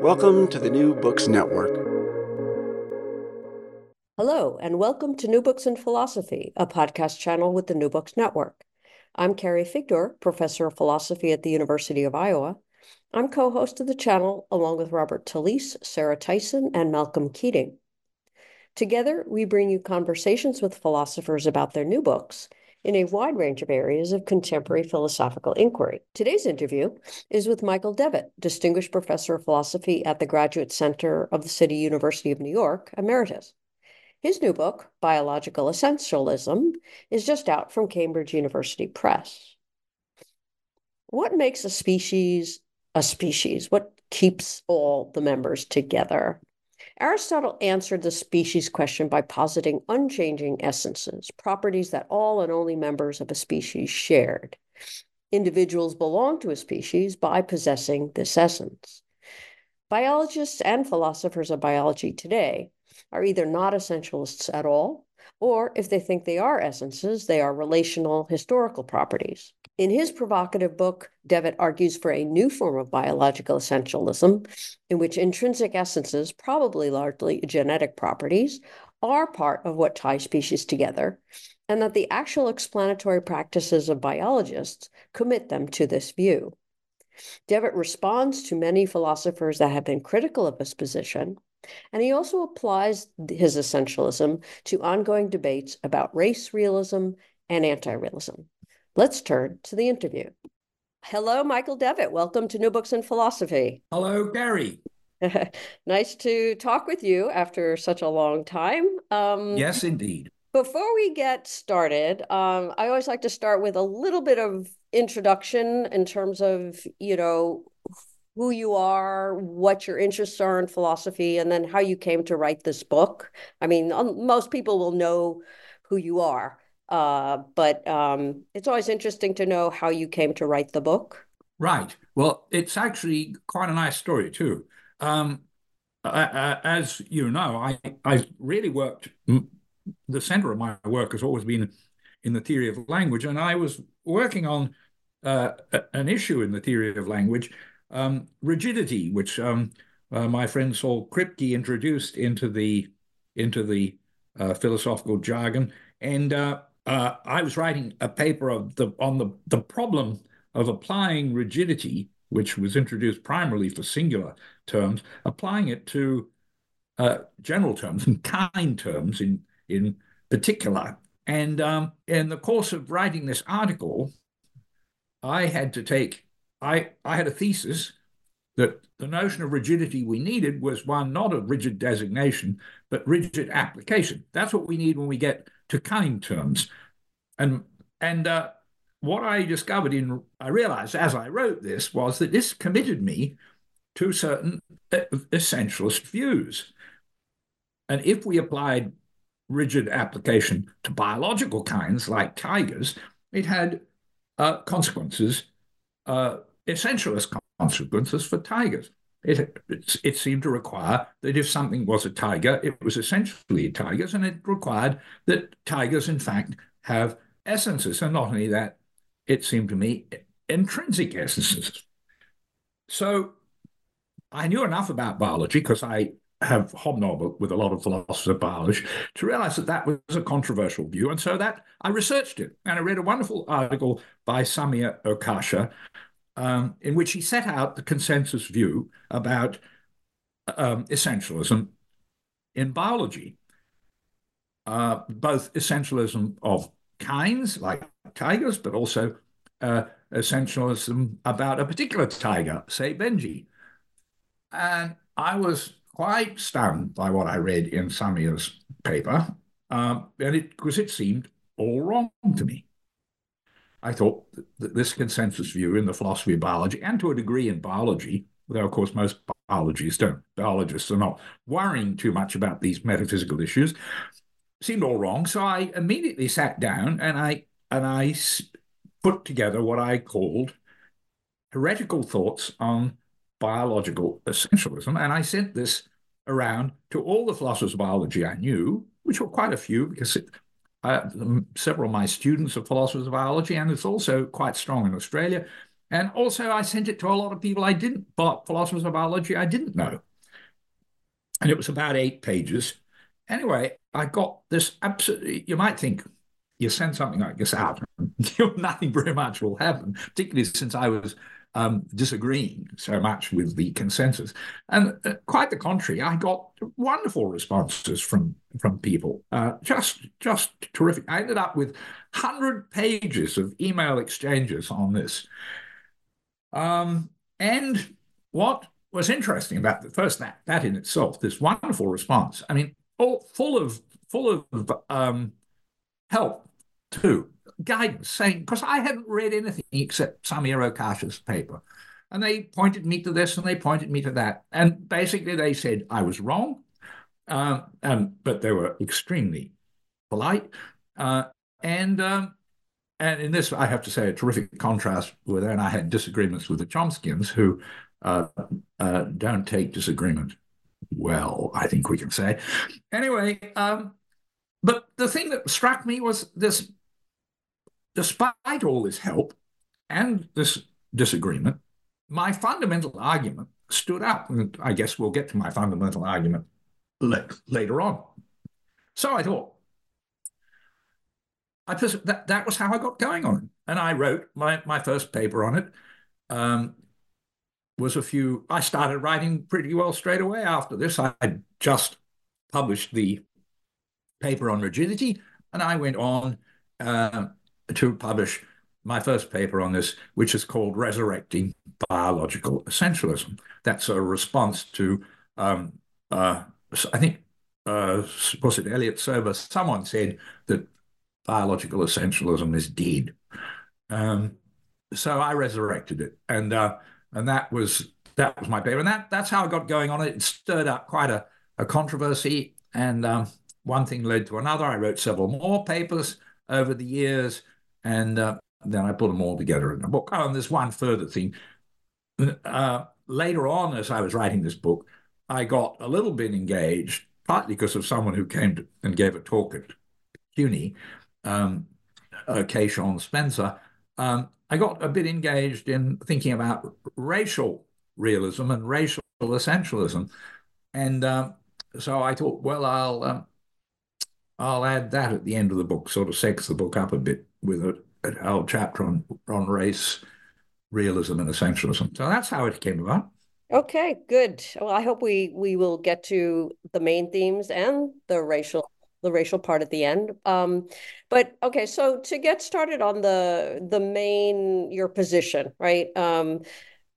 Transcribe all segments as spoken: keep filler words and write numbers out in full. Welcome to the New Books Network. Hello, and welcome to New Books in Philosophy, a podcast channel with the New Books Network. I'm Carrie Figdor, professor of philosophy at the University of Iowa. I'm co-host of the channel, along with Robert Talese, Sarah Tyson, and Malcolm Keating. Together, we bring you conversations with philosophers about their new books in a wide range of areas of contemporary philosophical inquiry. Today's interview is with Michael Devitt, Distinguished Professor of Philosophy at the Graduate Center of the City University of New York, Emeritus. His new book, Biological Essentialism, is just out from Cambridge University Press. What makes a species a species? What keeps all the members together? Aristotle answered the species question by positing unchanging essences, properties that all and only members of a species shared. Individuals belong to a species by possessing this essence. Biologists and philosophers of biology today are either not essentialists at all, or if they think they are essences, they are relational historical properties. In his provocative book, Devitt argues for a new form of biological essentialism in which intrinsic essences, probably largely genetic properties, are part of what ties species together, and that the actual explanatory practices of biologists commit them to this view. Devitt responds to many philosophers that have been critical of his position, and he also applies his essentialism to ongoing debates about race realism and anti-realism. Let's turn to the interview. Hello, Michael Devitt. Welcome to New Books in Philosophy. Hello, Gary. Nice to talk with you after such a long time. Um, yes, indeed. Before we get started, um, I always like to start with a little bit of introduction in terms of, you know, who you are, what your interests are in philosophy, and then how you came to write this book. I mean, most people will know who you are. Uh, but um, it's always interesting to know how you came to write the book. Right. Well, it's actually quite a nice story, too. Um, I, I, as you know, I, I've really worked, the center of my work has always been in the theory of language, and I was working on uh, an issue in the theory of language, um, rigidity, which um, uh, my friend Saul Kripke introduced into the, into the uh, philosophical jargon, and uh, Uh, I was writing a paper of the, on the, the problem of applying rigidity, which was introduced primarily for singular terms, applying it to uh, general terms and kind terms in, in particular. And um, in the course of writing this article, I had to take, I, I had a thesis that the notion of rigidity we needed was one not of rigid designation, but rigid application. That's what we need when we get to kind terms. And and uh, what I discovered in, I realized as I wrote this, was that this committed me to certain essentialist views. And if we applied rigid application to biological kinds like tigers, it had uh, consequences, uh, essentialist consequences for tigers. It, it, it seemed to require that if something was a tiger, it was essentially tigers, and it required that tigers, in fact, have essences. And not only that, it seemed to me, intrinsic essences. So I knew enough about biology, because I have hobnobbed with a lot of philosophers of biology, to realize that that was a controversial view. And so that I researched it. And I read a wonderful article by Samia Okasha, Um, in which he set out the consensus view about um, essentialism in biology, uh, both essentialism of kinds, like tigers, but also uh, essentialism about a particular tiger, say Benji. And I was quite stunned by what I read in Samia's paper, um, and it because it seemed all wrong to me. I thought that this consensus view in the philosophy of biology, and to a degree in biology, though, of course, most biologists don't, biologists are not worrying too much about these metaphysical issues, seemed all wrong. So I immediately sat down and I and I put together what I called heretical thoughts on biological essentialism. And I sent this around to all the philosophers of biology I knew, which were quite a few, because it, Uh, several of my students are philosophers of biology, and it's also quite strong in Australia. And also I sent it to a lot of people I didn't, philosophers of biology I didn't know. And it was about eight pages. Anyway, I got this absolutely, you might think you send something like this out, nothing very much will happen, particularly since I was um, disagreeing so much with the consensus. And uh, quite the contrary, I got wonderful responses from from people, uh, just just terrific. I ended up with one hundred pages of email exchanges on this. Um, and what was interesting about the first, that that in itself, this wonderful response, I mean, all full of full of um, help too, guidance, saying, because I hadn't read anything except Samir Okasha's paper. And they pointed me to this and they pointed me to that. And basically they said I was wrong. Um, um, but they were extremely polite. Uh, and um, and in this, I have to say, a terrific contrast with, and I had disagreements with the Chomskyans, who uh, uh, don't take disagreement well, I think we can say. Anyway, um, but the thing that struck me was this, despite all this help and this disagreement, my fundamental argument stood up. And I guess we'll get to my fundamental argument later on. So I thought, I pers- that, that was how I got going on it. And I wrote my, my first paper on it. Um, was a few, I started writing pretty well straight away after this. I had just published the paper on rigidity, and I went on uh, to publish my first paper on this, which is called Resurrecting Biological Essentialism. That's a response to um, uh, I think, uh, was it Elliot Sober? Someone said that biological essentialism is dead. Um, so I resurrected it, and uh, and that was that was my paper, and that that's how I got going on it. It stirred up quite a, a controversy, and um, one thing led to another. I wrote several more papers over the years, and uh, then I put them all together in a book. Oh, and there's one further thing. Uh, later on, as I was writing this book, I got a little bit engaged, partly because of someone who came to, and gave a talk at CUNY, um, uh, Quayshawn Spencer. Um, I got a bit engaged in thinking about racial realism and racial essentialism, and um, so I thought, well, I'll um, I'll add that at the end of the book, sort of sex the book up a bit with a, an old chapter on on race, realism, and essentialism. So that's how it came about. Okay, good. Well, I hope we we will get to the main themes and the racial the racial part at the end. Um, but okay, so to get started on the the main your position, right? Um,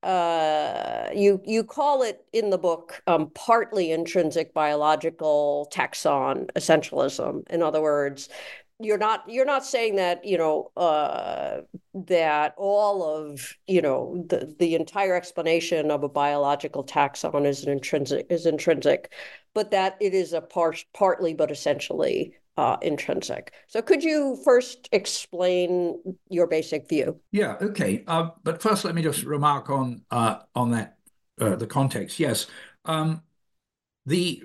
uh, you you call it in the book um, partly intrinsic biological taxon essentialism. In other words, you're not you're not saying that, you know, uh, that all of, you know, the, the entire explanation of a biological taxon is an intrinsic is intrinsic, but that it is a part, partly but essentially uh, intrinsic. So could you first explain your basic view? Yeah, okay. Uh, but first, let me just remark on uh, on that uh, the context, yes. Um, the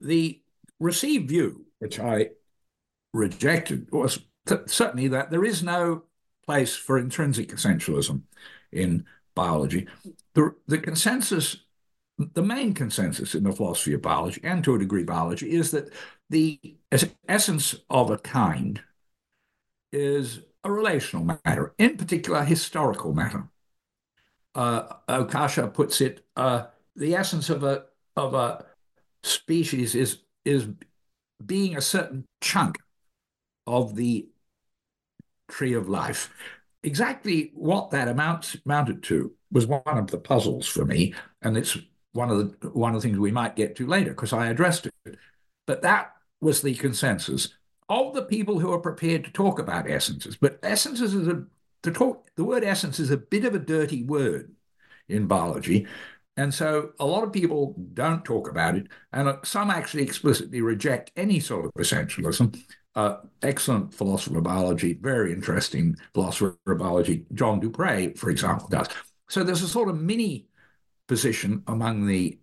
the received view, which I rejected, was t- certainly that there is no place for intrinsic essentialism in biology. The, the consensus, the main consensus in the philosophy of biology, and to a degree biology, is that the essence of a kind is a relational matter, in particular historical matter. Uh, Okasha puts it: uh, the essence of a of a species is is being a certain chunk of the tree of life. Exactly what that amounts amounted to was one of the puzzles for me, and it's one of the one of the things we might get to later because I addressed it. But that was the consensus of the people who are prepared to talk about essences. But essences is a to talk the word essence is a bit of a dirty word in biology, and so a lot of people don't talk about it, and some actually explicitly reject any sort of essentialism. Uh, excellent philosopher of biology, very interesting philosopher of biology, John Dupre, for example, does. So there's a sort of mini position among the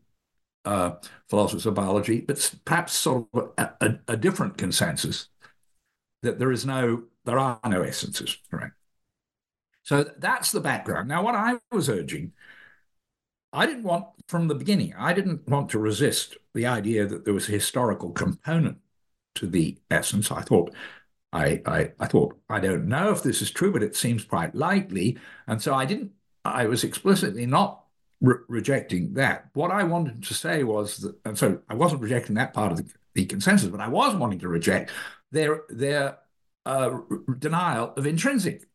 uh, philosophers of biology, but perhaps sort of a, a, a different consensus that there is no, there are no essences, right? So that's the background. Now, what I was urging, I didn't want from the beginning, I didn't want to resist the idea that there was a historical component to the essence. I thought, I, I I thought, I don't know if this is true, but it seems quite likely. And so I didn't, I was explicitly not re- rejecting that. What I wanted to say was that, and so I wasn't rejecting that part of the, the consensus, but I was wanting to reject their their uh, denial of intrinsic.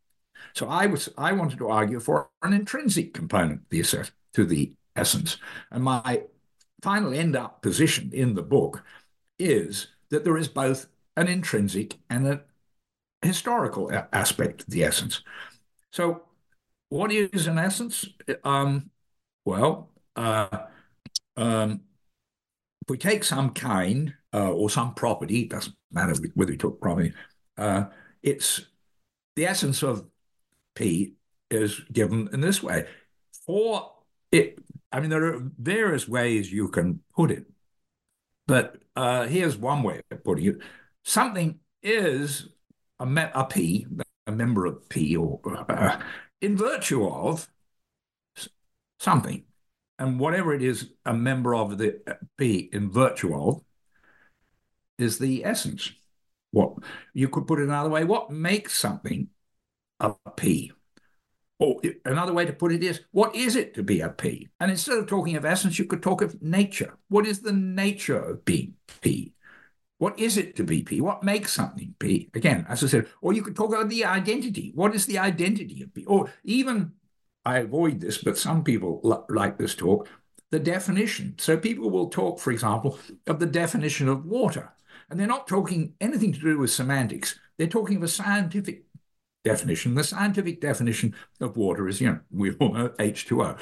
So I was I wanted to argue for an intrinsic component to the, to the essence. And my final end up position in the book is that there is both an intrinsic and a historical a- aspect of the essence. So what is an essence? Um, well, uh, um, if we take some kind uh, or some property, it doesn't matter whether we took property, uh, it's the essence of P is given in this way. For it, I mean, there are various ways you can put it, but Uh, here's one way of putting it. Something is a, me- a P, a member of P, or uh, in virtue of something. And whatever it is a member of the P in virtue of is the essence. What you could put it another way, what makes something a P? Or another way to put it is, what is it to be a P? And instead of talking of essence, you could talk of nature. What is the nature of being P? What is it to be P? What makes something P? Again, as I said, or you could talk about the identity. What is the identity of P? Or even, I avoid this, but some people l- like this talk, the definition. So people will talk, for example, of the definition of water. And they're not talking anything to do with semantics. They're talking of a scientific definition. The scientific definition of water is, you know, we all know H two O.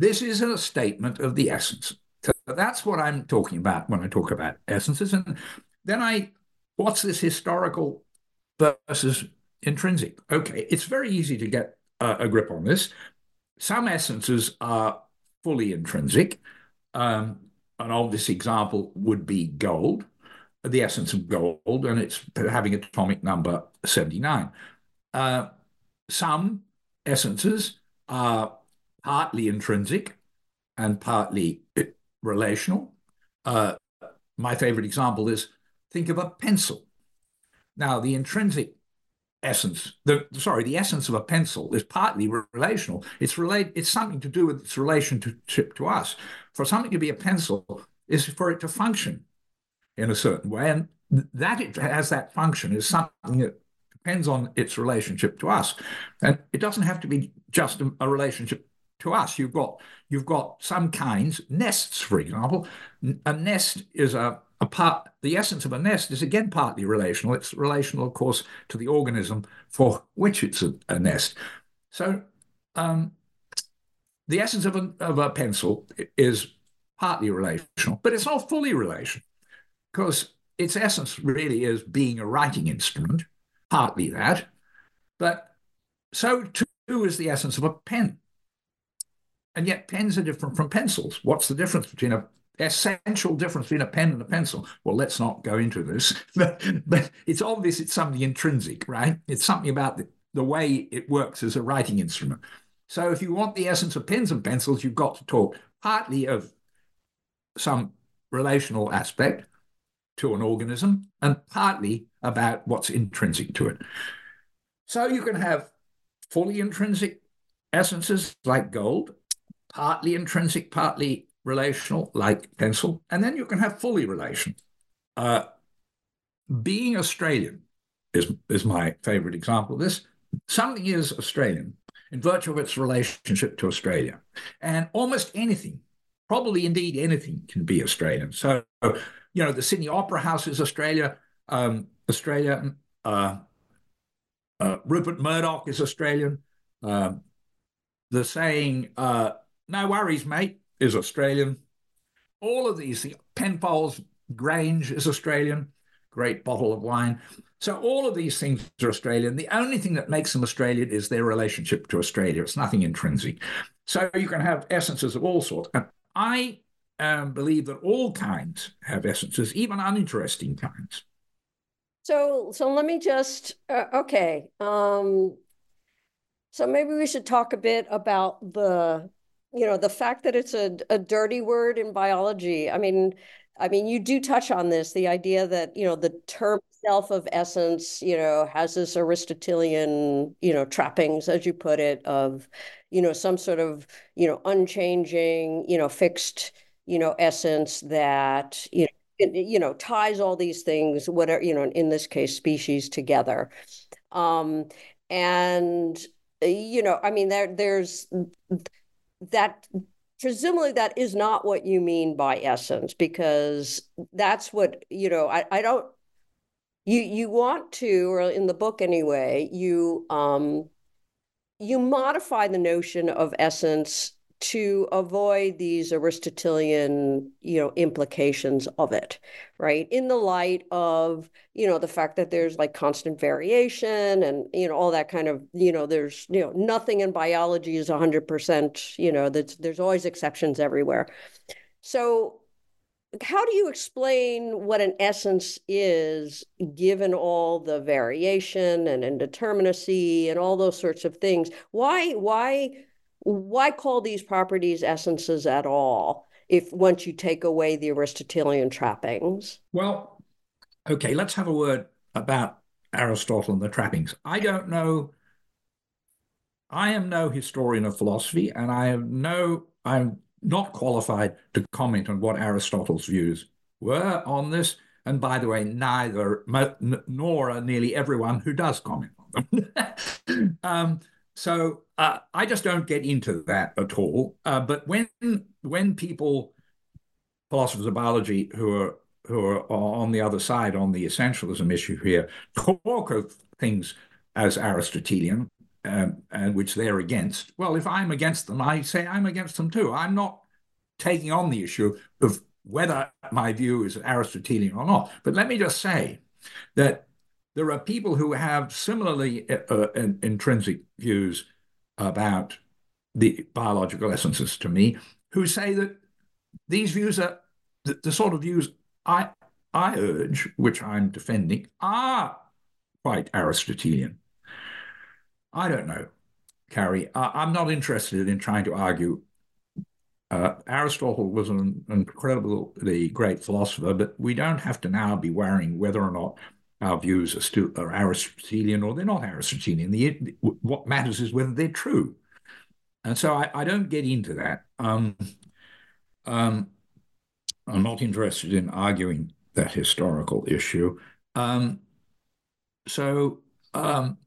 This is a statement of the essence. So that's what I'm talking about when I talk about essences. And then I, what's this historical versus intrinsic? Okay, it's very easy to get uh, a grip on this. Some essences are fully intrinsic. Um, an obvious example would be gold, the essence of gold, and it's having an atomic number seventy-nine. Uh, some essences are partly intrinsic and partly relational. Uh, my favorite example is, think of a pencil. Now, the intrinsic essence, the sorry, the essence of a pencil is partly relational. It's relate, it's something to do with its relation to, to, to us. For something to be a pencil is for it to function in a certain way, and that it has that function is something that depends on its relationship to us, and it doesn't have to be just a, a relationship to us. You've got you've got some kinds, nests, for example. A nest is a, a part. The essence of a nest is again partly relational. It's relational, of course, to the organism for which it's a, a nest. So, um, the essence of a, of a pencil is partly relational, but it's not fully relational because its essence really is being a writing instrument. Partly that, but so too is the essence of a pen. And yet pens are different from pencils. What's the difference between a essential difference between a pen and a pencil? Well, let's not go into this, but, but it's obvious it's something intrinsic, right? It's something about the, the way it works as a writing instrument. So if you want the essence of pens and pencils, you've got to talk partly of some relational aspect to an organism and partly about what's intrinsic to it. So you can have fully intrinsic essences like gold, partly intrinsic, partly relational like pencil, and then you can have fully relational. Uh, being Australian is, is my favorite example of this. Something is Australian in virtue of its relationship to Australia. And almost anything, probably indeed anything, can be Australian. So, you know, the Sydney Opera House is Australia. Um, Australia. Uh, uh, Rupert Murdoch is Australian. Uh, the saying, uh, no worries, mate, is Australian. All of these, the Penfolds Grange is Australian. Great bottle of wine. So all of these things are Australian. The only thing that makes them Australian is their relationship to Australia. It's nothing intrinsic. So you can have essences of all sorts. And I um, believe that all kinds have essences, even uninteresting kinds. So so let me just, uh, okay. Um, so maybe we should talk a bit about the, you know, the fact that it's a, a dirty word in biology. I mean, I mean, you do touch on this, the idea that, you know, the term self of essence, you know, has this Aristotelian, you know, trappings, as you put it, of, you know, some sort of, you know, unchanging, you know, fixed, you know, essence that, you know, it, you know, ties all these things, whatever, you know, in this case, species together. Um, and, you know, I mean, there there's that. Presumably that is not what you mean by essence, because that's what, you know, I, I don't, you you want to, or in the book anyway, you um you modify the notion of essence to avoid these Aristotelian, you know, implications of it, right? In the light of, you know, the fact that there's like constant variation and, you know, all that kind of, you know, there's, you know, nothing in biology is one hundred percent, you know, that's, there's always exceptions everywhere. So how do you explain what an essence is given all the variation and indeterminacy and all those sorts of things? Why, why, Why call these properties essences at all if once you take away the Aristotelian trappings? Well, okay, let's have a word about Aristotle and the trappings. I don't know, I am no historian of philosophy, and I am no, I'm not qualified to comment on what Aristotle's views were on this. And by the way, neither, nor are nearly everyone who does comment on them. um, So uh, I just don't get into that at all. Uh, but when when people, philosophers of biology who are who are on the other side on the essentialism issue here, talk of things as Aristotelian um, and which they're against, well, if I'm against them, I say I'm against them too. I'm not taking on the issue of whether my view is Aristotelian or not. But let me just say that there are people who have similarly uh, intrinsic views about the biological essences to me, who say that these views are, the, the sort of views I I urge, which I'm defending, are quite Aristotelian. I don't know, Carrie. I, I'm not interested in trying to argue. Uh, Aristotle was an incredibly great philosopher, but we don't have to now be worrying whether or not our views are still are Aristotelian or they're not Aristotelian. The, what matters is whether they're true. And so I, I don't get into that. Um, um, I'm not interested in arguing that historical issue. Um, so um,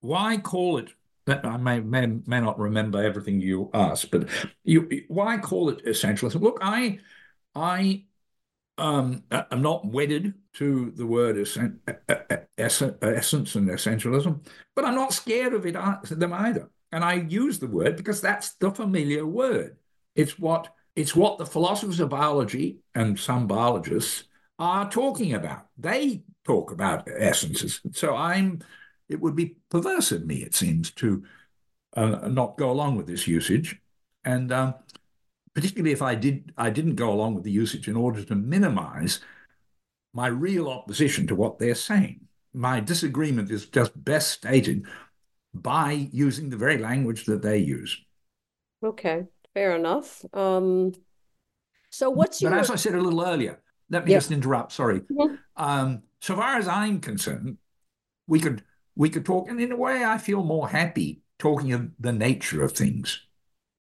why call it, I may, may may not remember everything you asked, but you, why call it essentialism? Look, I, I, Um, I'm not wedded to the word essen- essence and essentialism, but I'm not scared of it them either. And I use the word because that's the familiar word. It's what it's what the philosophers of biology and some biologists are talking about. They talk about essences. So I'm. It would be perverse of me, it seems, to uh, not go along with this usage. And um, particularly if I did, I didn't go along with the usage in order to minimize my real opposition to what they're saying. My disagreement is just best stated by using the very language that they use. Okay, fair enough. Um, so what's your... But as I said a little earlier, let me yeah. just interrupt, sorry. Yeah. Um, so far as I'm concerned, we could we could talk, and in a way I feel more happy talking of the nature of things.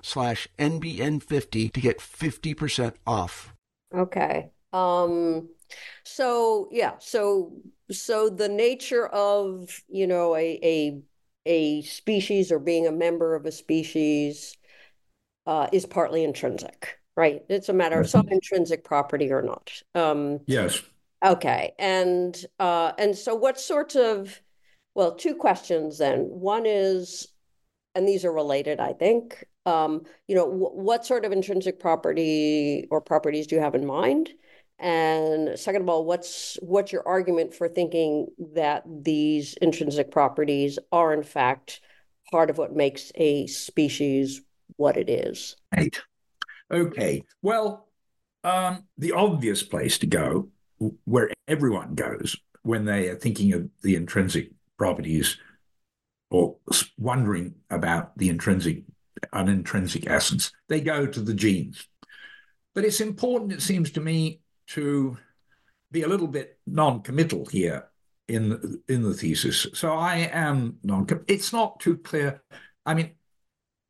slash N B N fifty to get fifty percent off. Okay. Um, so yeah, so, so the nature of, you know, a, a, a species or being a member of a species uh, is partly intrinsic, right? It's a matter of some intrinsic property or not. Um, yes. Okay. And, uh, and so what sorts of, well, two questions then. One is, and these are related, I think, Um, you know, w- what sort of intrinsic property or properties do you have in mind? And second of all, what's what's your argument for thinking that these intrinsic properties are, in fact, part of what makes a species what it is? Right. Okay. Well, um, the obvious place to go, where everyone goes when they are thinking of the intrinsic properties or wondering about the intrinsic an intrinsic essence, they go to the genes. But it's important, it seems to me, to be a little bit non-committal here in, in the thesis. So I am non-committal. It's not too clear. I mean,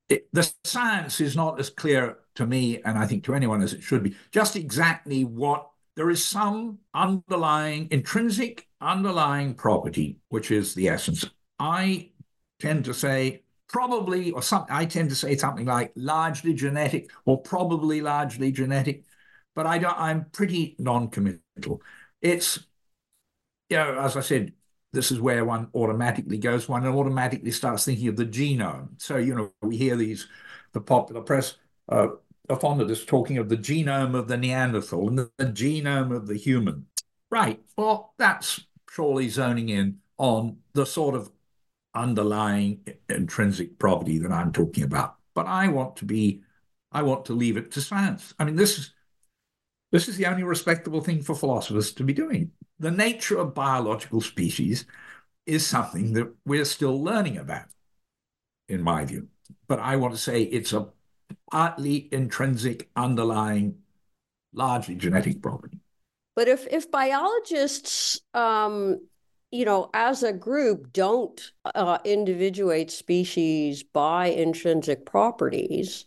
it, the science is not as clear to me, and I think to anyone, as it should be, just exactly what there is some underlying, intrinsic underlying property, which is the essence. I tend to say, Probably, or some, I tend to say something like largely genetic or probably largely genetic, but I don't, I'm pretty non-committal. It's, you know, as I said, this is where one automatically goes. One automatically starts thinking of the genome. So, you know, we hear these, the popular press uh, are fond of this, talking of the genome of the Neanderthal and the, the genome of the human. Right. Well, that's surely zoning in on the sort of underlying intrinsic property that I'm talking about. But I want to be, I want to leave it to science. I mean, this is this is the only respectable thing for philosophers to be doing. The nature of biological species is something that we're still learning about, in my view. But I want to say it's a partly intrinsic, underlying, largely genetic property. But if if biologists um... you know, as a group, don't uh, individuate species by intrinsic properties.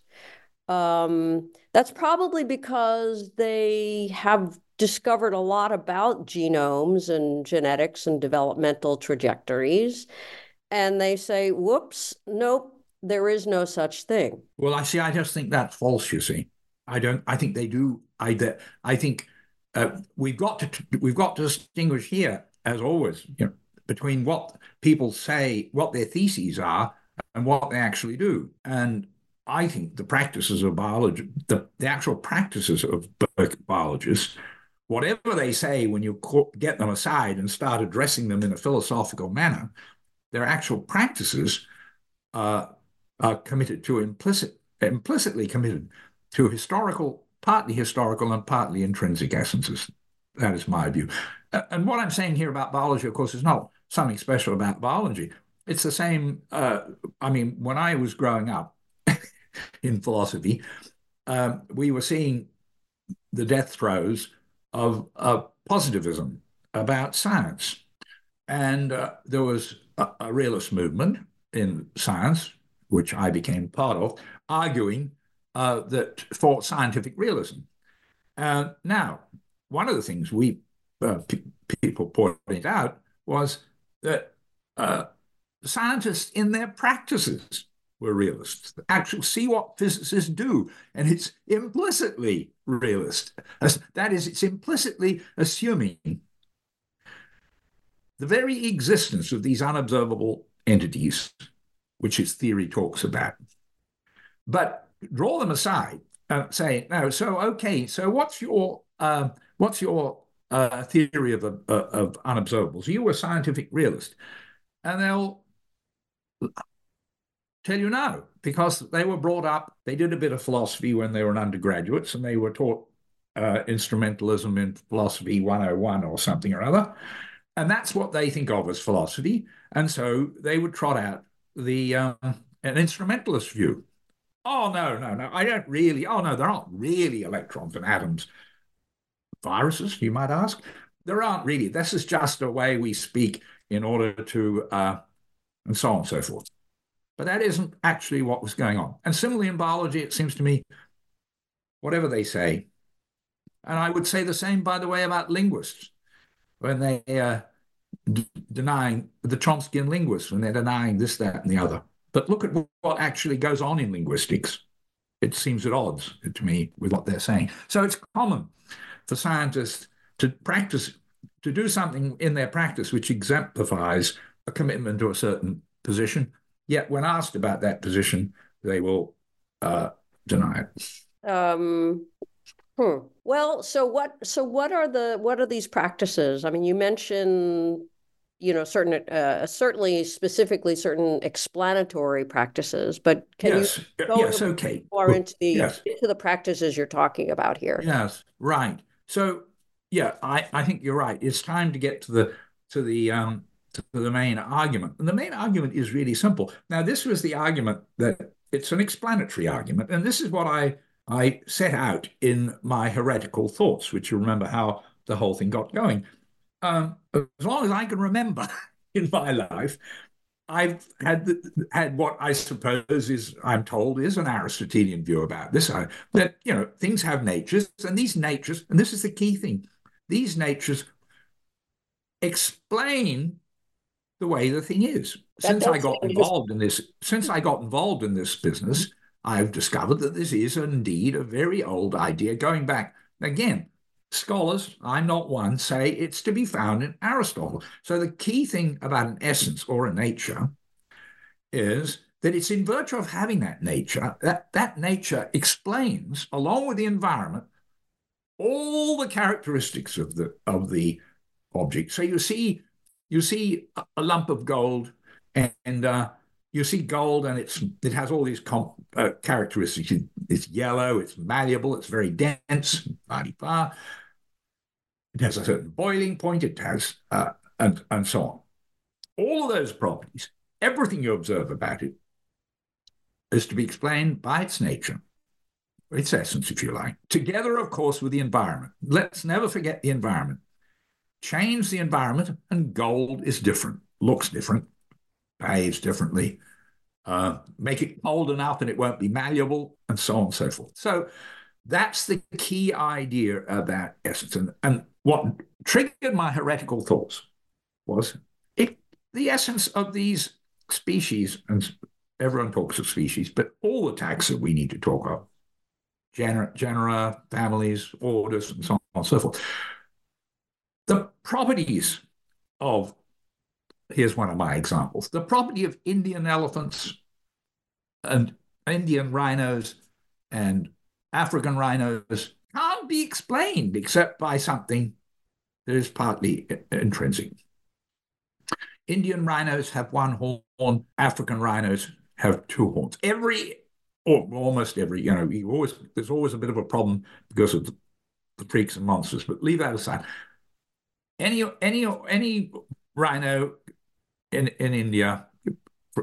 Um, that's probably because they have discovered a lot about genomes and genetics and developmental trajectories. And they say, whoops, nope, there is no such thing. Well, I see, I just think that's false, you see. I don't, I think they do. I, I think uh, we've got to, we've got to distinguish here, as always, you know, between what people say, what their theses are, and what they actually do. And I think the practices of biology, the, the actual practices of biologists, whatever they say when you get them aside and start addressing them in a philosophical manner, their actual practices uh, are committed to implicit, implicitly committed to historical, partly historical and partly intrinsic essences. That is my view. And what I'm saying here about biology, of course, is not something special about biology. It's the same, uh, I mean, when I was growing up in philosophy, um, we were seeing the death throes of uh, positivism about science. And uh, there was a, a realist movement in science, which I became part of, arguing uh, that for scientific realism. Uh, now, one of the things we uh, p- people pointed out was that uh, scientists in their practices were realists. Actually, see what physicists do, and it's implicitly realist. That is, it's implicitly assuming the very existence of these unobservable entities, which his theory talks about. But draw them aside and say, no, so, okay, so what's your uh, what's your uh, theory of, uh, of unobservables? You were a scientific realist. And they'll tell you no, because they were brought up, they did a bit of philosophy when they were undergraduates, and they were taught uh, instrumentalism in philosophy one oh one or something or other. And that's what they think of as philosophy. And so they would trot out the uh, an instrumentalist view. Oh, no, no, no, I don't really, oh, no, there aren't really electrons and atoms. Viruses, you might ask. There aren't really. This is just a way we speak in order to, uh, and so on and so forth. But that isn't actually what was going on. And similarly in biology, it seems to me, whatever they say, and I would say the same, by the way, about linguists, when they are d- denying the Chomskyan linguists, when they're denying this, that, and the other. But look at what actually goes on in linguistics. It seems at odds to me with what they're saying. So it's common for scientists to practice, to do something in their practice which exemplifies a commitment to a certain position. Yet when asked about that position, they will uh, deny it. Um, hmm. Well, so what? So what are the what are these practices? I mean, you mentioned, you know, certain uh, certainly specifically certain explanatory practices, but can yes. you go yes, okay. more well, into the yes. into the practices you're talking about here? Yes, right. So yeah, I, I think you're right. It's time to get to the to the. Um, to the main argument. And the main argument is really simple. Now, this was the argument that it's an explanatory argument. And this is what I, I set out in my heretical thoughts, which you remember how the whole thing got going. Um, as long as I can remember in my life, I've had the, had what I suppose is, I'm told, is an Aristotelian view about this. I, that, you know, things have natures, and these natures, and this is the key thing, these natures explain the way the thing is. Since I got involved in this, since I got involved in this business, I've discovered that this is indeed a very old idea going back. Again, scholars, I'm not one, say it's to be found in Aristotle. So the key thing about an essence or a nature is that it's in virtue of having that nature, that, that nature explains, along with the environment, all the characteristics of the of the object. So you see You see a lump of gold, and, and uh, you see gold, and it's it has all these comp, uh, characteristics. It's yellow, it's malleable, it's very dense, it has a certain boiling point, it has, uh, and, and so on. All of those properties, everything you observe about it, is to be explained by its nature, its essence, if you like, together, of course, with the environment. Let's never forget the environment. Change the environment, and gold is different, looks different, behaves differently. Uh, make it old enough, and it won't be malleable, and so on and so forth. So that's the key idea about essence. And, and what triggered my heretical thoughts was it, the essence of these species, and everyone talks of species, but all the taxa we need to talk of, genera, genera, families, orders, and so on and so forth. The properties of, here's one of my examples, the property of Indian elephants and Indian rhinos and African rhinos can't be explained except by something that is partly intrinsic. Indian rhinos have one horn, African rhinos have two horns. Every, or almost every, you know, you always, there's always a bit of a problem because of the, the freaks and monsters, but leave that aside. Any any any rhino in, in India,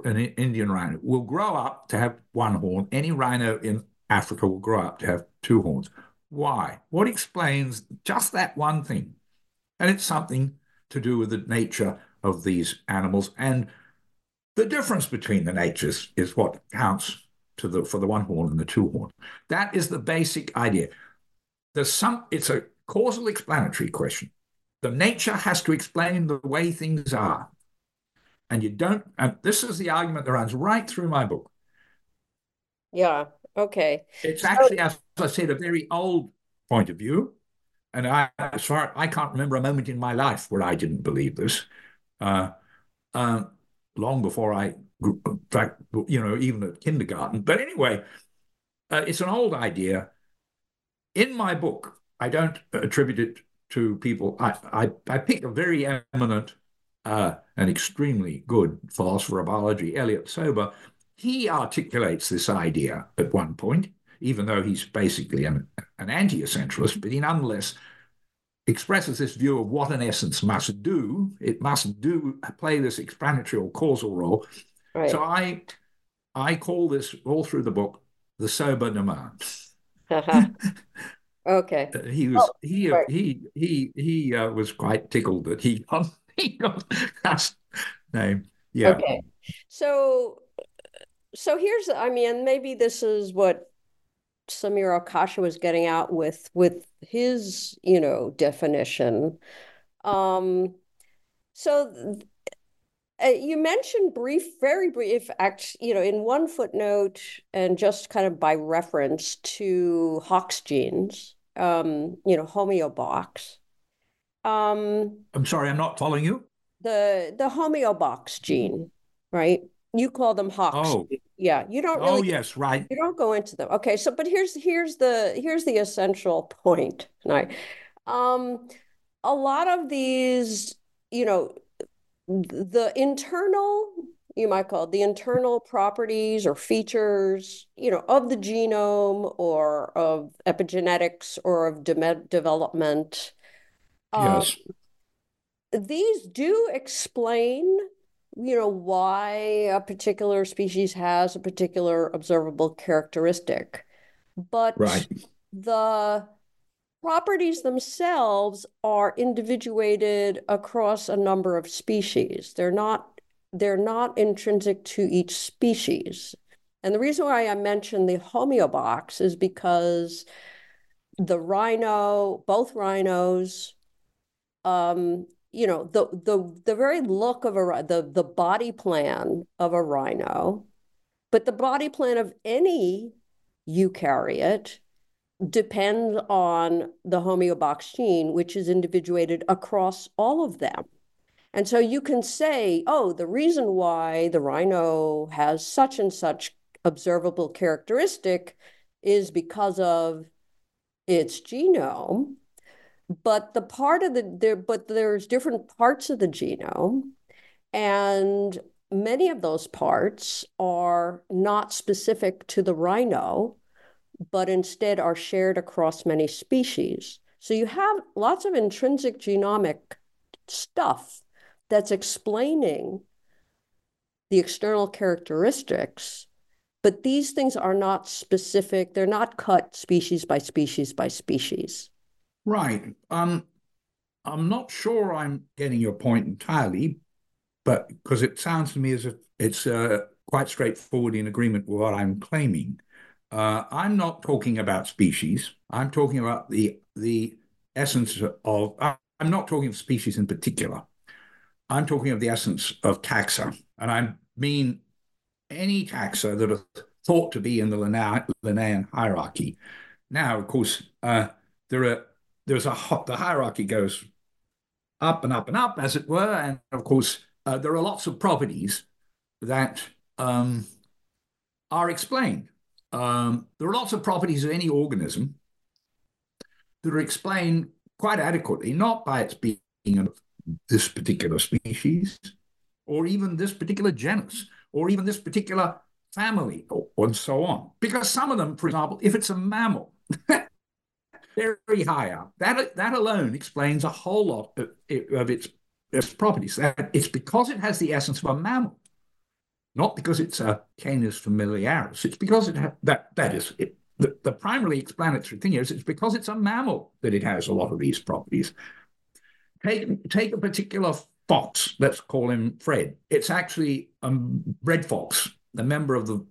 an Indian rhino, will grow up to have one horn. Any rhino in Africa will grow up to have two horns. why? What explains just that one thing? And it's something to do with the nature of these animals. And the difference between the natures is what counts to the, for the one horn and the two horn. That is the basic idea. There's some, it's a causal explanatory question. The nature has to explain the way things are. And you don't, and this is the argument that runs right through my book. Yeah, okay. It's actually, as I said, a very old point of view. And I, sorry, I can't remember a moment in my life where I didn't believe this. Uh, uh, long before I, you know, even at kindergarten. But anyway, uh, it's an old idea. In my book, I don't attribute it to people. I I, I pick a very eminent uh, and extremely good philosopher of biology, Elliot Sober. He articulates this idea at one point, even though he's basically an, an anti-essentialist, but he nonetheless expresses this view of what an essence must do. It must do play this explanatory or causal role. Right. So I I call this, all through the book, the Sober demand. Okay. He was oh, he, right. he he he uh, was quite tickled that he got that name. Yeah. Okay. So so here's I mean maybe this is what Samia Okasha was getting out with with his you know definition. Um, so. Th- Uh, you mentioned brief, very brief, act, you know, in one footnote and just kind of by reference to Hox genes, um, you know, homeobox. Um, I'm sorry, I'm not following you. The the homeobox gene, right? You call them Hox. Oh, yeah. You don't. Really, oh, yes, right. You don't go into them. Okay, so but here's here's the here's the essential point tonight. Um, a lot of these, you know. The internal, you might call it the internal properties or features, you know, of the genome or of epigenetics or of de- development. Yes. Um, these do explain, you know, why a particular species has a particular observable characteristic. But right. the... properties themselves are individuated across a number of species. They're not, they're not intrinsic to each species. And the reason why I mentioned the homeobox is because the rhino, both rhinos, um, you know, the the the very look of a the the body plan of a rhino, but the body plan of any eukaryote depends on the homeobox gene, which is individuated across all of them. And so you can say, oh, the reason why the rhino has such and such observable characteristic is because of its genome, but the part of the there, but there's different parts of the genome, and many of those parts are not specific to the rhino, but instead are shared across many species. So you have lots of intrinsic genomic stuff that's explaining the external characteristics, but these things are not specific. They're not cut species by species by species. Right. Um, I'm not sure I'm getting your point entirely, but because it sounds to me as if it's uh, quite straightforward in agreement with what I'm claiming. Uh, I'm not talking about species. I'm talking about the the essence of, I'm not talking of species in particular. I'm talking of the essence of taxa. And I mean any taxa that are thought to be in the Linna- Linnaean hierarchy. Now, of course, uh, there are there's a the hierarchy goes up and up and up, as it were. And of course, uh, there are lots of properties that um, are explained. Um, there are lots of properties of any organism that are explained quite adequately, not by its being of this particular species, or even this particular genus, or even this particular family, or, and so on. Because some of them, for example, if it's a mammal, very high up, that, that alone explains a whole lot of, of its, its properties. That it's because it has the essence of a mammal. Not because it's a Canis familiaris, it's because it ha- that that is it, the, the primary explanatory thing is it's because it's a mammal that it has a lot of these properties. Take, take a particular fox, let's call him Fred. It's actually a red fox, a member of the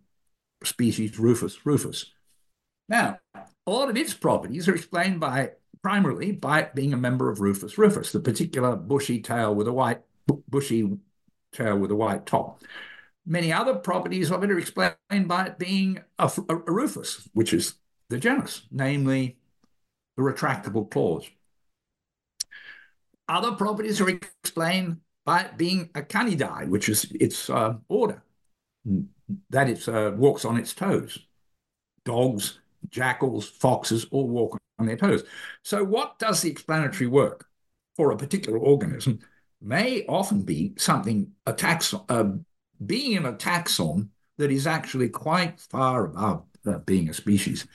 species Rufus rufus. Now, a lot of its properties are explained by primarily by it being a member of Rufus rufus, the particular bushy tail with a white bushy tail with a white top. Many other properties of it are explained by it being a, a, a Rufus, which is the genus, namely the retractable claws. Other properties are explained by it being a canidae, which is its uh, order, that it uh, walks on its toes. Dogs, jackals, foxes all walk on their toes. So what does the explanatory work for a particular organism may often be something, a taxon, uh, being in a taxon that is actually quite far above uh, being a species.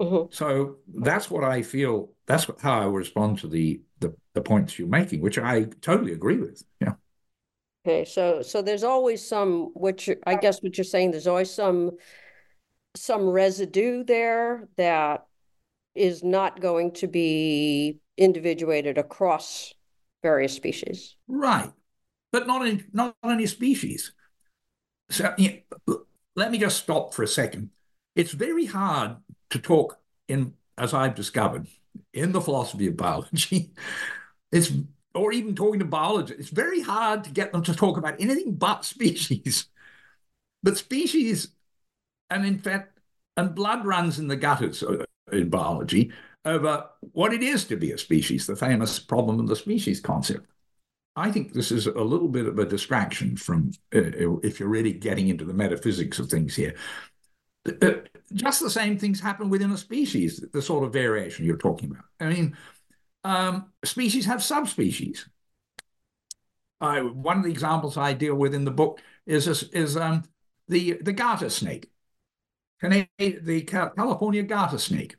Mm-hmm. So that's what I feel, that's what, how I respond to the, the, the points you're making, which I totally agree with, yeah. Okay, so so there's always some, which I guess what you're saying, there's always some some residue there that is not going to be individuated across various species. Right, but not in, not any species. So yeah, let me just stop for a second. It's very hard to talk in, as I've discovered, in the philosophy of biology. It's or even talking to biologists, it's very hard to get them to talk about anything but species. But species, and in fact, and blood runs in the gutters in biology over what it is to be a species, the famous problem of the species concept. I think this is a little bit of a distraction from, uh, if you're really getting into the metaphysics of things here. Uh, just the same things happen within a species, the sort of variation you're talking about. I mean, Um, species have subspecies. Uh, one of the examples I deal with in the book is is um, the the garter snake, the California garter snake.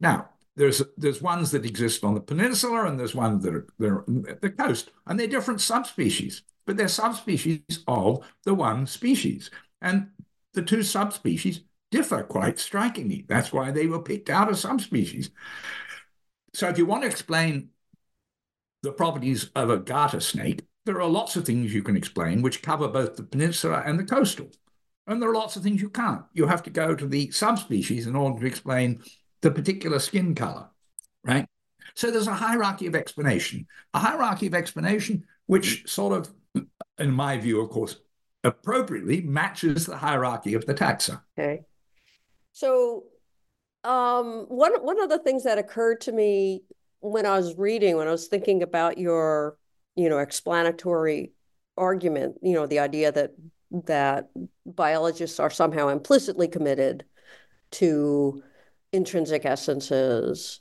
Now there's there's ones that exist on the peninsula and there's ones that are, that are at the coast, and they're different subspecies, but they're subspecies of the one species, and the two subspecies differ quite strikingly. That's why they were picked out as subspecies. So if you want to explain the properties of a garter snake, there are lots of things you can explain which cover both the peninsula and the coastal. And there are lots of things you can't. You have to go to the subspecies in order to explain the particular skin color, right? So there's a hierarchy of explanation, a hierarchy of explanation which sort of, in my view, of course, appropriately matches the hierarchy of the taxa. Okay. So... Um, one, one of the things that occurred to me when I was reading, when I was thinking about your, you know, explanatory argument, you know, the idea that, that biologists are somehow implicitly committed to intrinsic essences,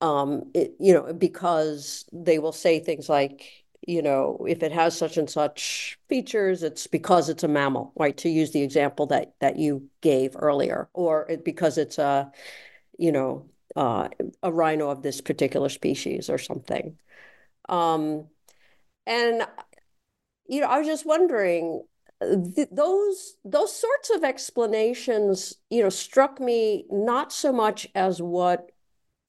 um, it, you know, because they will say things like, you know, if it has such and such features, it's because it's a mammal, right? To use the example that that you gave earlier, or it, because it's a, you know, uh, a rhino of this particular species or something. Um, and, you know, I was just wondering, th- those those sorts of explanations, you know, struck me not so much as what,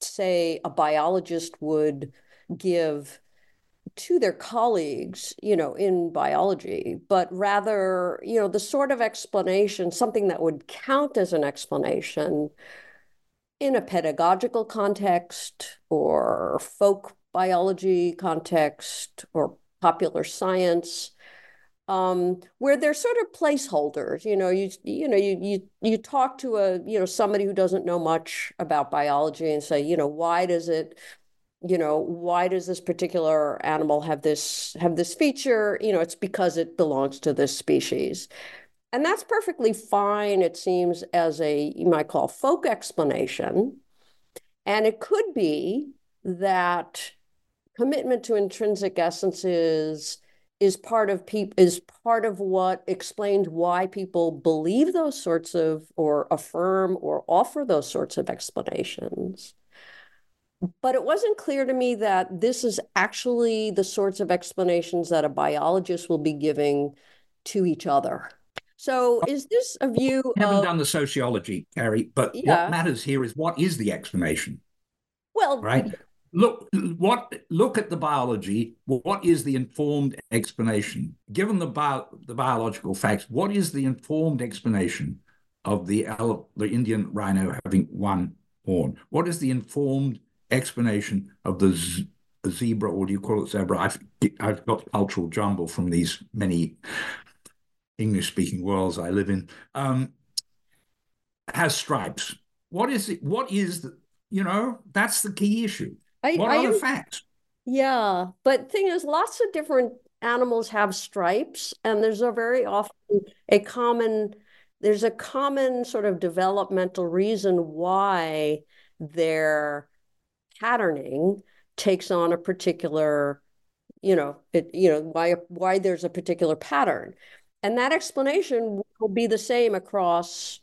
say, a biologist would give to their colleagues, you know, in biology, but rather, you know, the sort of explanation, something that would count as an explanation in a pedagogical context or folk biology context or popular science, um, where they're sort of placeholders. You know, you you know, you you you talk to a, you know, somebody who doesn't know much about biology and say, you know, why does it you know, why does this particular animal have this have this feature? You know, it's because it belongs to this species. And that's perfectly fine, it seems, as a, you might call, folk explanation. And it could be that commitment to intrinsic essences is part of peop- is part of what explains why people believe those sorts of, or affirm or offer those sorts of explanations. But it wasn't clear to me that this is actually the sorts of explanations that a biologist will be giving to each other. So is this a view of... I haven't done the sociology, Carrie, but yeah. What matters here is what is the explanation? Well... Right? Look, what, look at the biology. What is the informed explanation? Given the bio, the biological facts, what is the informed explanation of the, the Indian rhino having one horn? What is the informed explanation of the z- zebra, or do you call it zebra? I've, I've got cultural jumble from these many... English-speaking worlds I live in, um, has stripes. What is it? What is, the, you know, that's the key issue. I, what I are am, the facts? Yeah, but thing is, lots of different animals have stripes, and there's a very often a common, there's a common sort of developmental reason why their patterning takes on a particular, you know, it, you know, why why there's a particular pattern. And that explanation will be the same across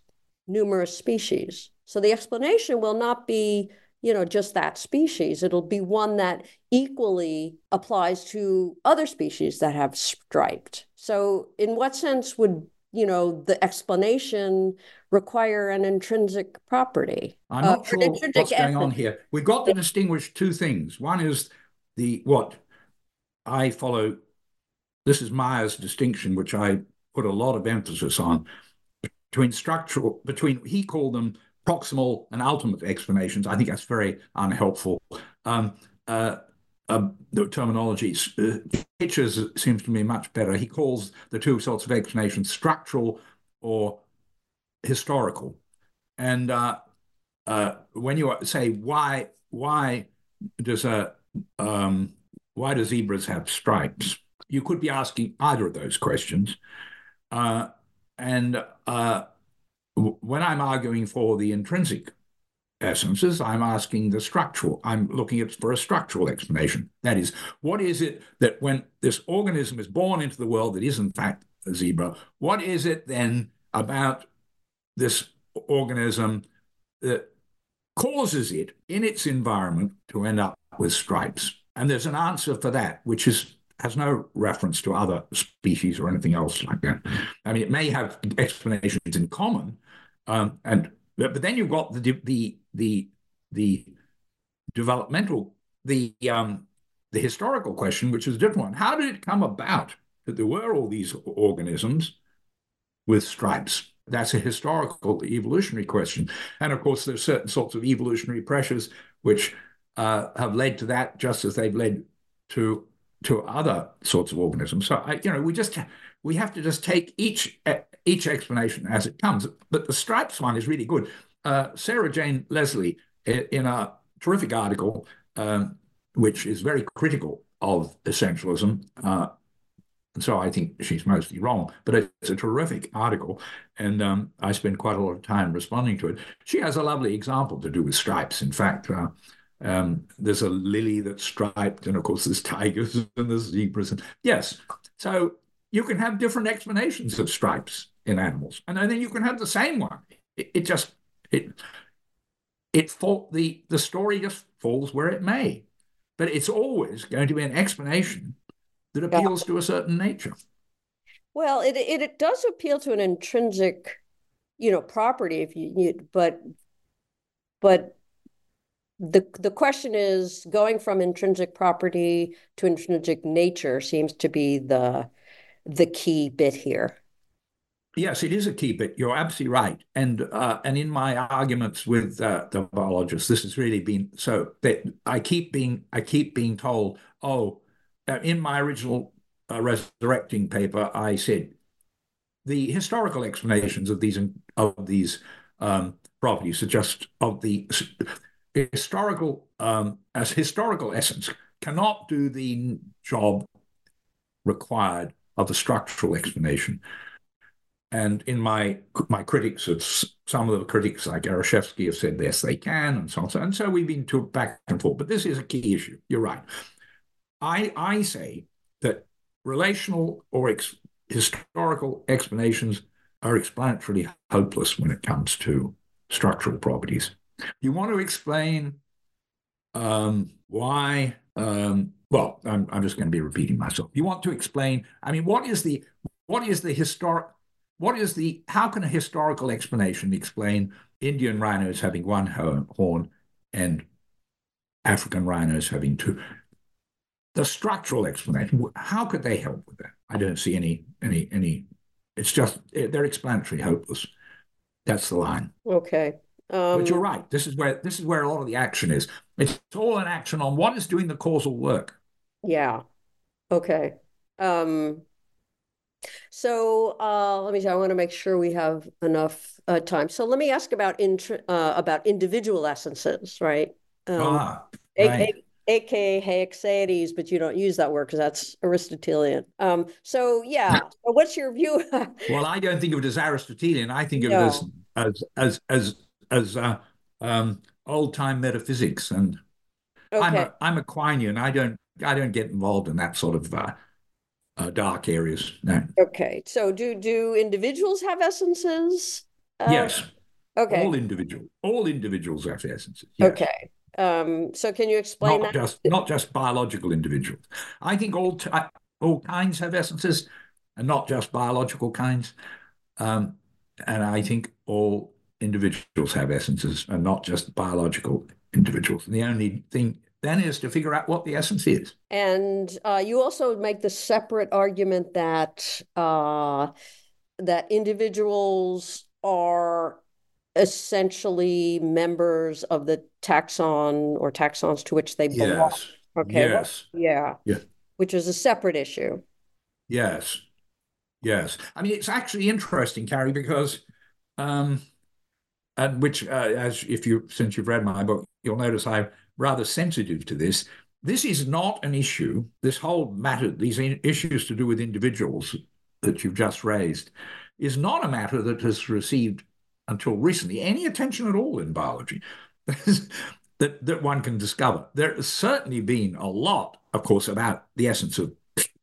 numerous species. So the explanation will not be, you know, just that species. It'll be one that equally applies to other species that have striped. So in what sense would, you know, the explanation require an intrinsic property? I'm not uh, sure what's ethic. going on here. We've got to distinguish two things. One is the what I follow... This is Meyer's distinction, which I put a lot of emphasis on, between structural, between, he called them proximal and ultimate explanations. I think that's very unhelpful. Um, uh, uh, the terminology, uh, Kitcher's seems to me much better. He calls the two sorts of explanations structural or historical. And uh, uh, when you say, why why does a, um, why do zebras have stripes? You could be asking either of those questions. Uh, and uh, w- when I'm arguing for the intrinsic essences, I'm asking the structural. I'm looking at for a structural explanation. That is, what is it that when this organism is born into the world that is in fact a zebra, what is it then about this organism that causes it in its environment to end up with stripes? And there's an answer for that, which is has no reference to other species or anything else like that. I mean, it may have explanations in common, um, and but then you've got the the the the developmental, the um, the historical question, which is a different one. How did it come about that there were all these organisms with stripes? That's a historical evolutionary question, and of course, there's certain sorts of evolutionary pressures which uh, have led to that, just as they've led to. to other sorts of organisms. So, I, you know, we just, we have to just take each each explanation as it comes. But the stripes one is really good. Uh, Sarah Jane Leslie, in a terrific article, um, which is very critical of essentialism, uh, and so I think she's mostly wrong, but it's a terrific article, and um, I spend quite a lot of time responding to it. She has a lovely example to do with stripes, in fact. Uh, Um, there's a lily that's striped, and of course there's tigers and there's zebras. And, yes, so you can have different explanations of stripes in animals, and then you can have the same one. It, it just it it fall, the the story just falls where it may, but it's always going to be an explanation that appeals yeah. to a certain nature. Well, it, it it does appeal to an intrinsic, you know, property. If you, you but but. The the question is, going from intrinsic property to intrinsic nature seems to be the the key bit here. Yes, it is a key bit. You're absolutely right. And uh, and in my arguments with uh, the biologists, this has really been so that I keep being I keep being told, oh, in my original uh, resurrecting paper, I said the historical explanations of these of these um, properties are just of the. Historical um, as historical essence cannot do the job required of the structural explanation. And in my my critics, of some of the critics like Ereshefsky have said yes, they can, and so on. And so we've been to back and forth. But this is a key issue. You're right. I I say that relational or ex, historical explanations are explanatorily hopeless when it comes to structural properties. You want to explain um, why, um, well, I'm, I'm just going to be repeating myself. You want to explain, I mean, what is the, what is the historic, what is the, how can a historical explanation explain Indian rhinos having one horn and African rhinos having two? The structural explanation, how could they help with that? I don't see any, any, any, it's just, they're explanatory hopeless. That's the line. Okay. Um, but you're right. This is where, this is where a lot of the action is. It's all an action on what is doing the causal work. Yeah. Okay. Um, so uh, let me see, I want to make sure we have enough uh, time. So let me ask about, int- uh, about individual essences, right? Um, ah, right. A- A K A Hexades, but you don't use that word because that's Aristotelian. Um, so yeah, so what's your view? Well, I don't think of it as Aristotelian. I think of no. it as as as as, as uh, um, old time metaphysics. And okay. I'm a, I'm a Quinian. I don't I don't get involved in that sort of uh, uh, dark areas. No. Okay. So do do individuals have essences? Uh, yes. Okay. All individual. All individuals have essences. Yes. Okay. Um, so can you explain not that? Just, not just biological individuals. I think all t- all kinds have essences, and not just biological kinds. Um, and I think all individuals have essences, and not just biological individuals. And the only thing then is to figure out what the essence is. And uh, you also make the separate argument that uh, that individuals are essentially members of the taxon or taxons to which they belong. Yes. Okay. Yes. Well, yeah. Yeah. Which is a separate issue. Yes. Yes. I mean, it's actually interesting, Carrie, because, um, and which, uh, as if you, since you've read my book, you'll notice I'm rather sensitive to this. This is not an issue. This whole matter, these issues to do with individuals that you've just raised, is not a matter that has received until recently any attention at all in biology that, that one can discover. There has certainly been a lot, of course, about the essence of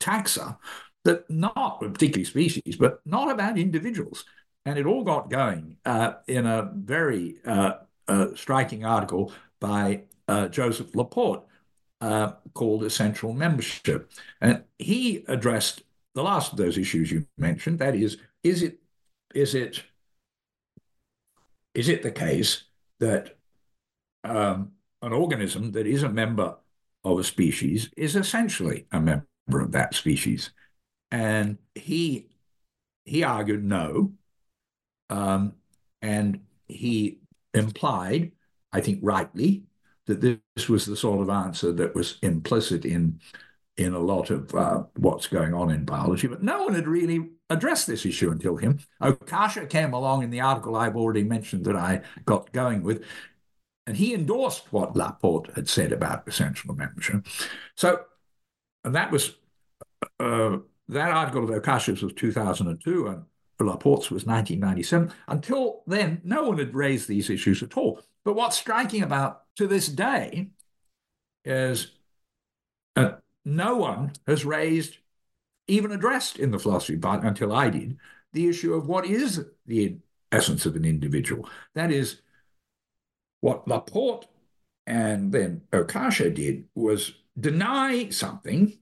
taxa, that not particularly species, but not about individuals. And it all got going uh, in a very uh, uh, striking article by uh, Joseph Laporte uh, called Essential Membership. And he addressed the last of those issues you mentioned, that is, is it, is it, Is it the case that um, an organism that is a member of a species is essentially a member of that species? And he he argued no, um, and he implied, I think rightly, that this was the sort of answer that was implicit in in a lot of uh, what's going on in biology. But no one had really address this issue until him. Okasha came along in the article I've already mentioned that I got going with, and he endorsed what Laporte had said about essential membership. So, and that was, uh, that article of Okasha's was two thousand two, and Laporte's was nineteen ninety-seven. Until then, no one had raised these issues at all. But what's striking about to this day is uh, no one has raised, even addressed in the philosophy, but until I did, the issue of what is the essence of an individual. That is, what Laporte and then Okasha did was deny something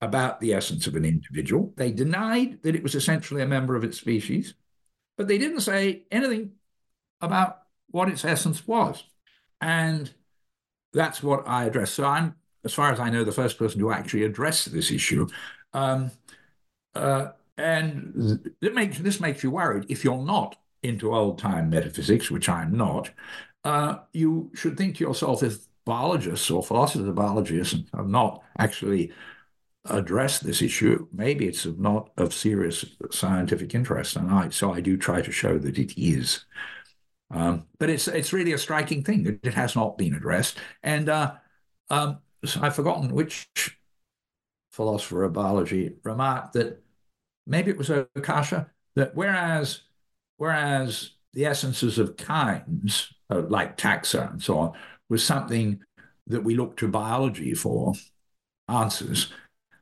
about the essence of an individual. They denied that it was essentially a member of its species, but they didn't say anything about what its essence was. And that's what I addressed. So I'm, as far as I know, the first person to actually address this issue. Um, uh, and it makes, this makes you worried. If you're not into old-time metaphysics, which I'm not, uh, you should think to yourself, if biologists or philosophers of biology have not actually addressed this issue, maybe it's not of serious scientific interest. And I, so I do try to show that it is. Um, but it's it's really a striking thing that it has not been addressed. And uh, um, so I've forgotten which philosopher of biology remarked that, maybe it was Okasha, that whereas whereas the essences of kinds, uh, like taxa and so on, was something that we look to biology for answers,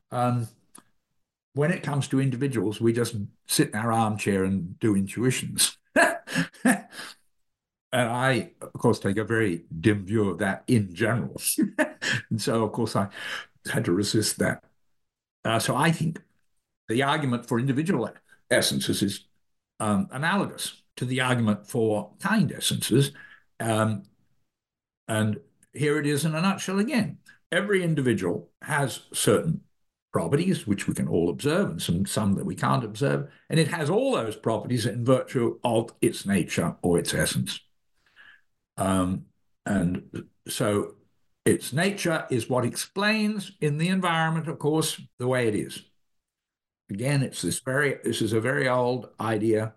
um, when it comes to individuals, we just sit in our armchair and do intuitions. And I, of course, take a very dim view of that in general. And so, of course, I had to resist that. Uh, so I think the argument for individual essences is um, analogous to the argument for kind essences. Um, and here it is in a nutshell again. Every individual has certain properties, which we can all observe, and some, some that we can't observe, and it has all those properties in virtue of its nature or its essence. Um, and so its nature is what explains in the environment, of course, the way it is. Again, it's this very, this is a very old idea.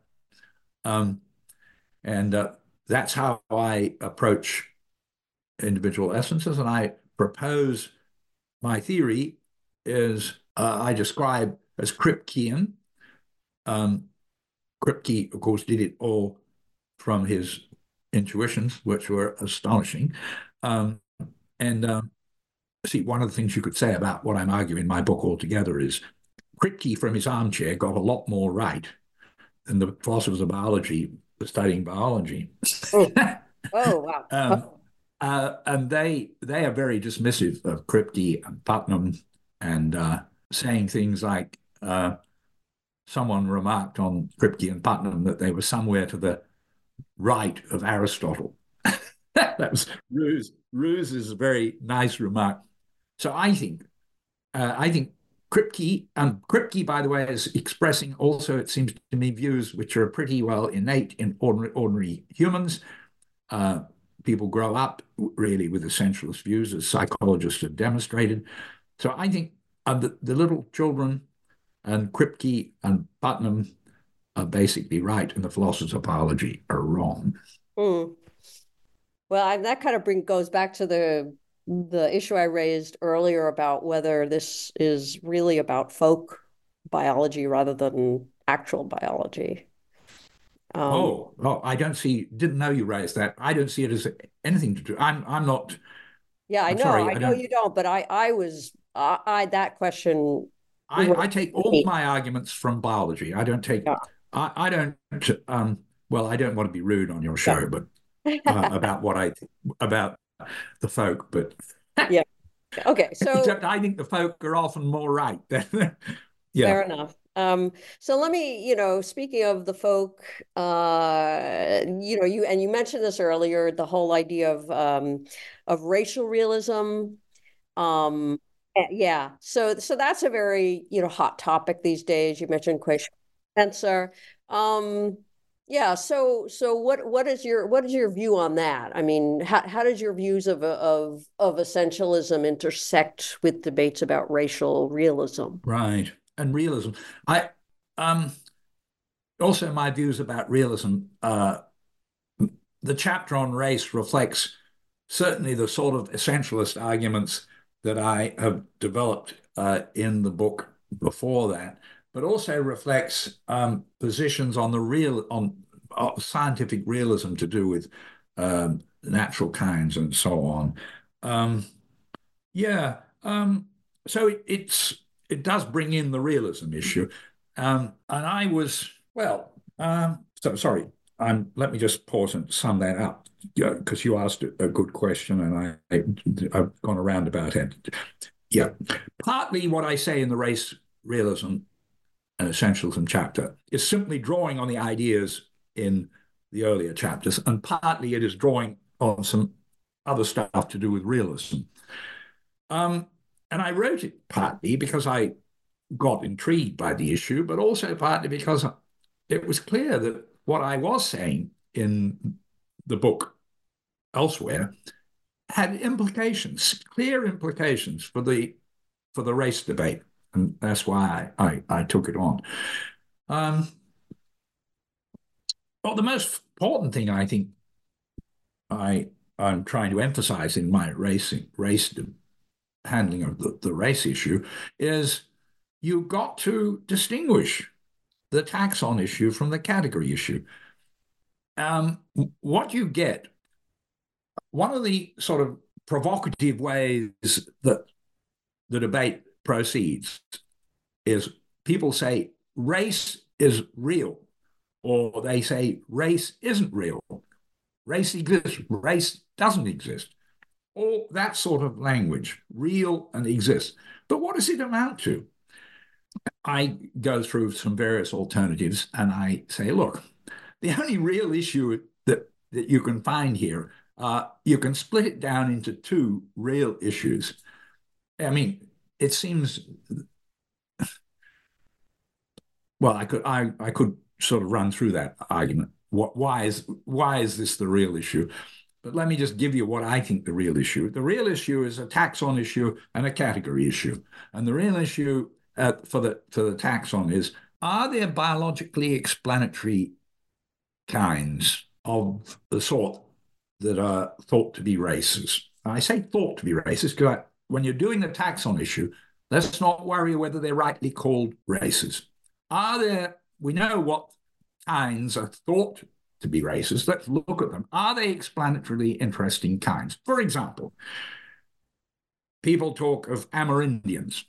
Um, and uh, that's how I approach individual essences. And I propose my theory is uh, I describe as Kripkean. Um, Kripke, of course, did it all from his intuitions, which were astonishing. Um, and um, see, one of the things you could say about what I'm arguing in my book altogether is Kripke from his armchair got a lot more right than the philosophers of biology studying biology. Oh, oh wow. um, uh, and they they are very dismissive of Kripke and Putnam, and uh, saying things like, uh, someone remarked on Kripke and Putnam that they were somewhere to the right of Aristotle. That was Ruse. Ruse is a very nice remark. So I think, uh, I think Kripke, and Kripke, by the way, is expressing also, it seems to me, views which are pretty well innate in ordinary, ordinary humans. Uh, people grow up really with essentialist views, as psychologists have demonstrated. So I think uh, the, the little children and Kripke and Putnam are basically right, and the philosophers of biology are wrong. Mm. Well, I, that kind of bring, goes back to the the issue I raised earlier about whether this is really about folk biology rather than actual biology. Um, oh, oh, I don't see, didn't know you raised that. I don't see it as anything to do. I'm I'm not. Yeah, I I'm know. Sorry, I, I know don't, you don't, but I, I was, I, I that question. I, I take all my arguments from biology. I don't take, yeah. I, I don't, um, well, I don't want to be rude on your show, yeah. but uh, about what I, about the folk, but yeah, okay. So except I think the folk are often more right. Yeah, fair enough. Um, so let me, you know, speaking of the folk, uh, you know, you and you mentioned this earlier, the whole idea of um, of racial realism. Um, yeah, so so that's a very you know hot topic these days. You mentioned Quayshawn Spencer. Um, Yeah. So, so what, what is your, what is your view on that? I mean, how, how does your views of, of, of essentialism intersect with debates about racial realism? Right. And realism. I, um, also my views about realism, uh, the chapter on race reflects certainly the sort of essentialist arguments that I have developed, uh, in the book before that, but also reflects um, positions on the real on, on scientific realism to do with um, natural kinds and so on. Um, yeah, um, so it, it's it does bring in the realism issue, um, and I was well. Um, so sorry, I'm, let me just pause and sum that up because you asked a good question, and I, I I've gone around about it. Yeah, partly what I say in the race realism. An essentialism chapter is simply drawing on the ideas in the earlier chapters, and partly it is drawing on some other stuff to do with realism. Um, and I wrote it partly because I got intrigued by the issue, but also partly because it was clear that what I was saying in the book elsewhere had implications, clear implications for the for the race debate. And that's why I, I, I took it on. Um, well, the most important thing I think I, I'm trying to emphasize in my racing, race handling of the, the race issue is you've got to distinguish the taxon issue from the category issue. Um, what you get, one of the sort of provocative ways that the debate proceeds is people say race is real, or they say race isn't real, race exists, race doesn't exist, all that sort of language, real and exists. But what does it amount to? I go through some various alternatives and I say, look, the only real issue that, that you can find here, uh, you can split it down into two real issues. I mean, it seems, well, I could I, I could sort of run through that argument. What, why is why is this the real issue? But let me just give you what I think the real issue. The real issue is a taxon issue and a category issue. And the real issue uh, for the to the taxon is, are there biologically explanatory kinds of the sort that are thought to be racist? I say thought to be racist because when you're doing the taxon issue, let's not worry whether they're rightly called races. Are there, we know what kinds are thought to be racist. Let's look at them. Are they explanatorily interesting kinds? For example, people talk of Amerindians,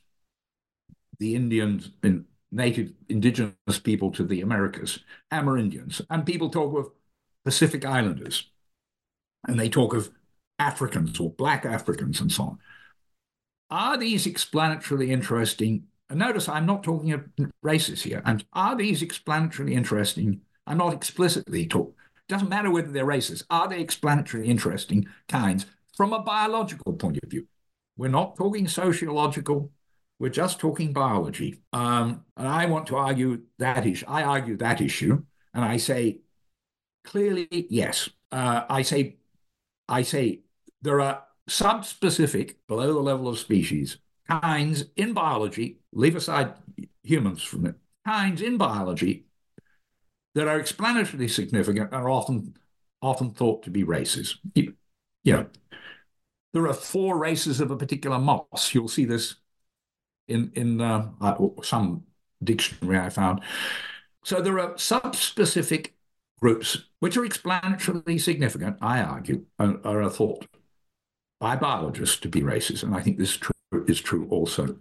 the Indians, in native indigenous people to the Americas, Amerindians. And people talk of Pacific Islanders, and they talk of Africans or Black Africans and so on. Are these explanatorily interesting? And notice I'm not talking of races here. And are these explanatorily interesting? I'm not explicitly talking. It doesn't matter whether they're races. Are they explanatorily interesting kinds from a biological point of view? We're not talking sociological. We're just talking biology. Um, and I want to argue that issue. I argue that issue. And I say, clearly, yes. Uh, I say, I say there are subspecific, below the level of species, kinds in biology, leave aside humans from it, kinds in biology that are explanatorily significant are often often thought to be races. You, you know, there are four races of a particular moss. You'll see this in, in uh, some dictionary I found. So there are subspecific groups which are explanatorily significant, I argue, are, are thought by biologists to be racist. And I think this is true. Is true also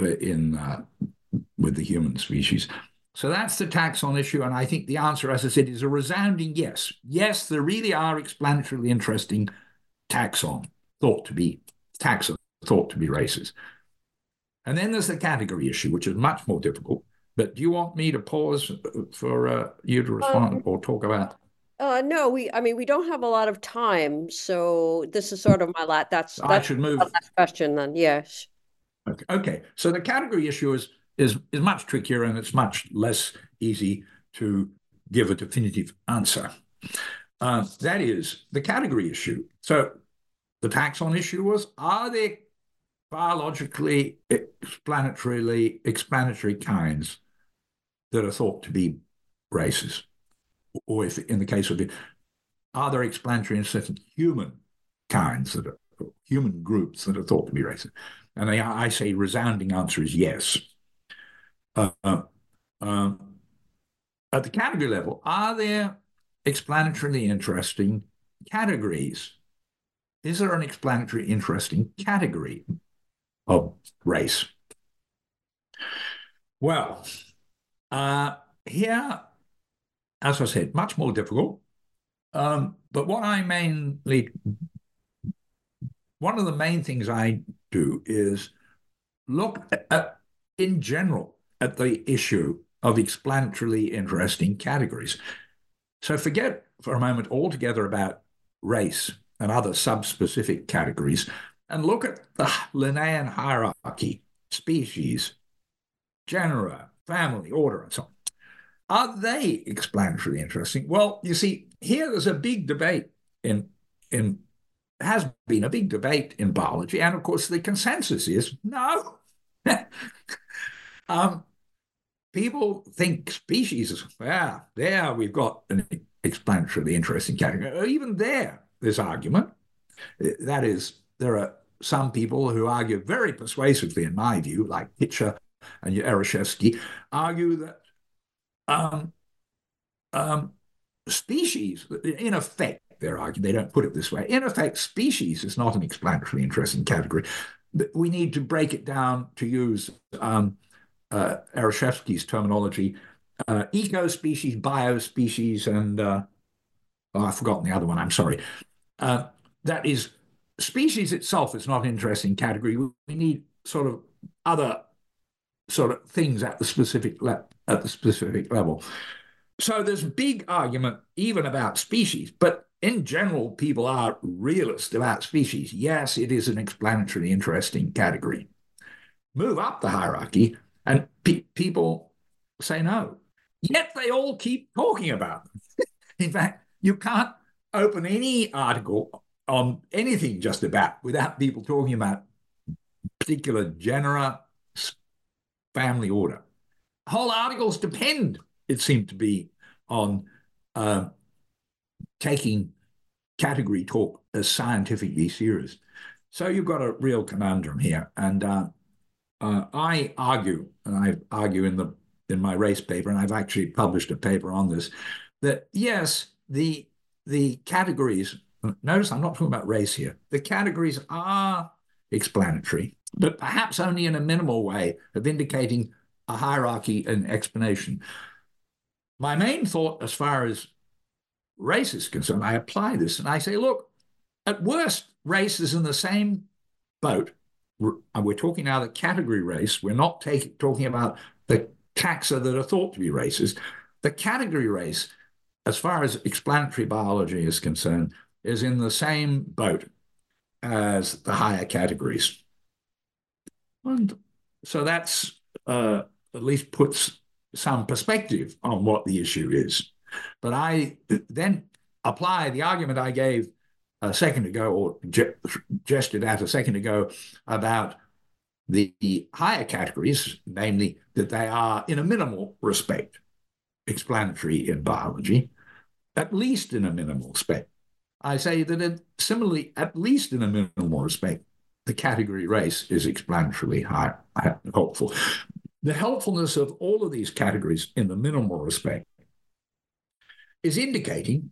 in uh, with the human species. So that's the taxon issue, and I think the answer, as I said, is a resounding yes. Yes, there really are explanatorily interesting taxon thought to be taxon thought to be races. And then there's the category issue, which is much more difficult. But do you want me to pause for uh, you to respond um, or talk about? Uh, no, we. I mean, we don't have a lot of time, so this is sort of my last. That's, that's I should move my last question then. Yes. Okay. Okay. So the category issue is is is much trickier, and it's much less easy to give a definitive answer. Uh, that is the category issue. So the taxon issue was: are there biologically explanatorily explanatory kinds that are thought to be racist? Or if in the case of it, are there explanatory in certain human kinds that are human groups that are thought to be racist? And they, I say resounding answer is yes. Uh, um, at the category level, are there explanatorily interesting categories? Is there an explanatory interesting category of race? Well, uh, here... as I said, much more difficult. Um, but what I mainly, one of the main things I do is look at, at, in general at the issue of explanatorily interesting categories. So forget for a moment altogether about race and other subspecific categories and look at the Linnaean hierarchy, species, genera, family, order, and so on. Are they explanatorily interesting? Well, you see, here there's a big debate in, in has been a big debate in biology, and of course the consensus is no. um, people think species, yeah, there we've got an explanatorily interesting category. Or even there, this argument, that is, there are some people who argue very persuasively, in my view, like Kitcher and Ereshefsky, argue that Um, um, species, in effect, they're arguing, they don't put it this way, in effect, species is not an explanatorily interesting category. We need to break it down, to use um, uh, Ereshefsky's terminology, uh, eco-species, bio-species, and uh, oh, I've forgotten the other one, I'm sorry. Uh, that is, species itself is not an interesting category. We need sort of other sort of things at the specific le- at the specific level. So there's a big argument even about species, but in general, people are realist about species. Yes, it is an explanatory, interesting category. Move up the hierarchy, and pe- people say no. Yet they all keep talking about them. In fact, you can't open any article on anything just about without people talking about particular genera, family order. Whole articles depend, it seemed to be, on uh, taking category talk as scientifically serious. So you've got a real conundrum here. And uh, uh, I argue, and I argue in the in my race paper, and I've actually published a paper on this, that yes, the the categories, notice I'm not talking about race here, the categories are explanatory, but perhaps only in a minimal way of indicating a hierarchy and explanation. My main thought as far as race is concerned, I apply this and I say, look, at worst, race is in the same boat. We're, we're talking now the category race. We're not take, talking about the taxa that are thought to be races. The category race, as far as explanatory biology is concerned, is in the same boat as the higher categories. And so that's uh, at least puts some perspective on what the issue is. But I then apply the argument I gave a second ago or ge- gestured at a second ago about the, the higher categories, namely that they are, in a minimal respect, explanatory in biology, at least in a minimal respect. I say that it, similarly, at least in a minimal respect, the category race is explanatorily high, high, helpful. The helpfulness of all of these categories in the minimal respect is indicating,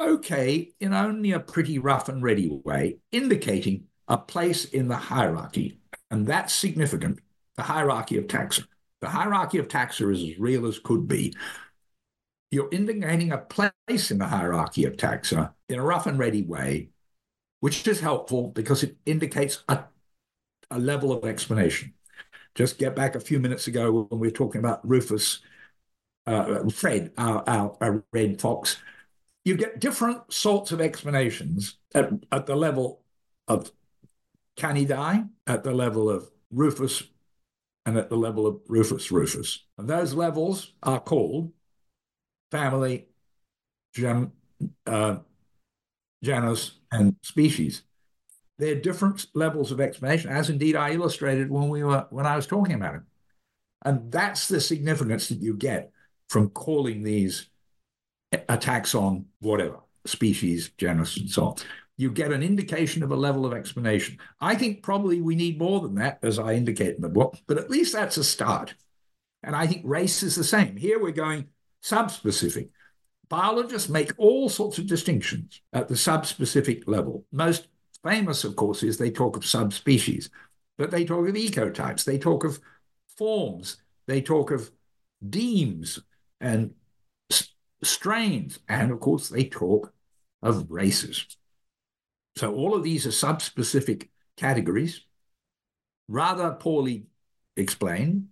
okay, in only a pretty rough and ready way, indicating a place in the hierarchy. And that's significant, the hierarchy of taxa. The hierarchy of taxa is as real as could be. You're indicating a place in the hierarchy of taxa in a rough and ready way, which is helpful because it indicates a, a level of explanation. Just get back a few minutes ago when we were talking about Rufus, uh, Fred, our, our, our red fox. You get different sorts of explanations at, at the level of Canidae, at the level of Rufus, and at the level of Rufus Rufus. And those levels are called family, gem, uh, genus, and species. They're different levels of explanation, as indeed I illustrated when we were when I was talking about it. And that's the significance that you get from calling these a taxon, whatever, species, genus, and so on. You get an indication of a level of explanation. I think probably we need more than that, as I indicate in the book, but at least that's a start. And I think race is the same. Here we're going subspecific. Biologists make all sorts of distinctions at the subspecific level. Most famous, of course, is they talk of subspecies, but they talk of ecotypes, they talk of forms, they talk of demes and s- strains, and of course they talk of races. So all of these are subspecific categories, rather poorly explained,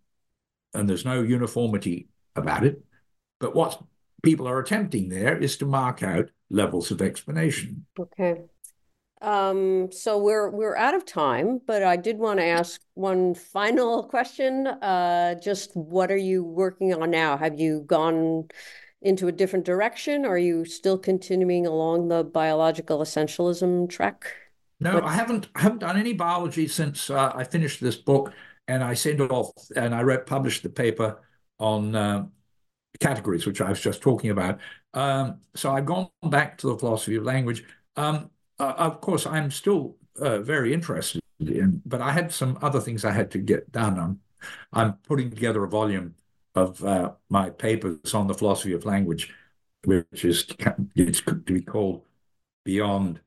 and there's no uniformity about it. But what people are attempting there is to mark out levels of explanation. Okay. Um, so we're we're out of time, but I did want to ask one final question. Uh, just what are you working on now? Have you gone into a different direction? Are you still continuing along the biological essentialism track? No, what? I haven't I haven't done any biology since uh, I finished this book, and I sent it off, and I wrote, published the paper on uh, categories, which I was just talking about. Um, so I've gone back to the philosophy of language. Um, uh, of course, I'm still uh, very interested in, but I had some other things I had to get done. I'm, I'm putting together a volume of uh, my papers on the philosophy of language, which is it's to be called Beyond,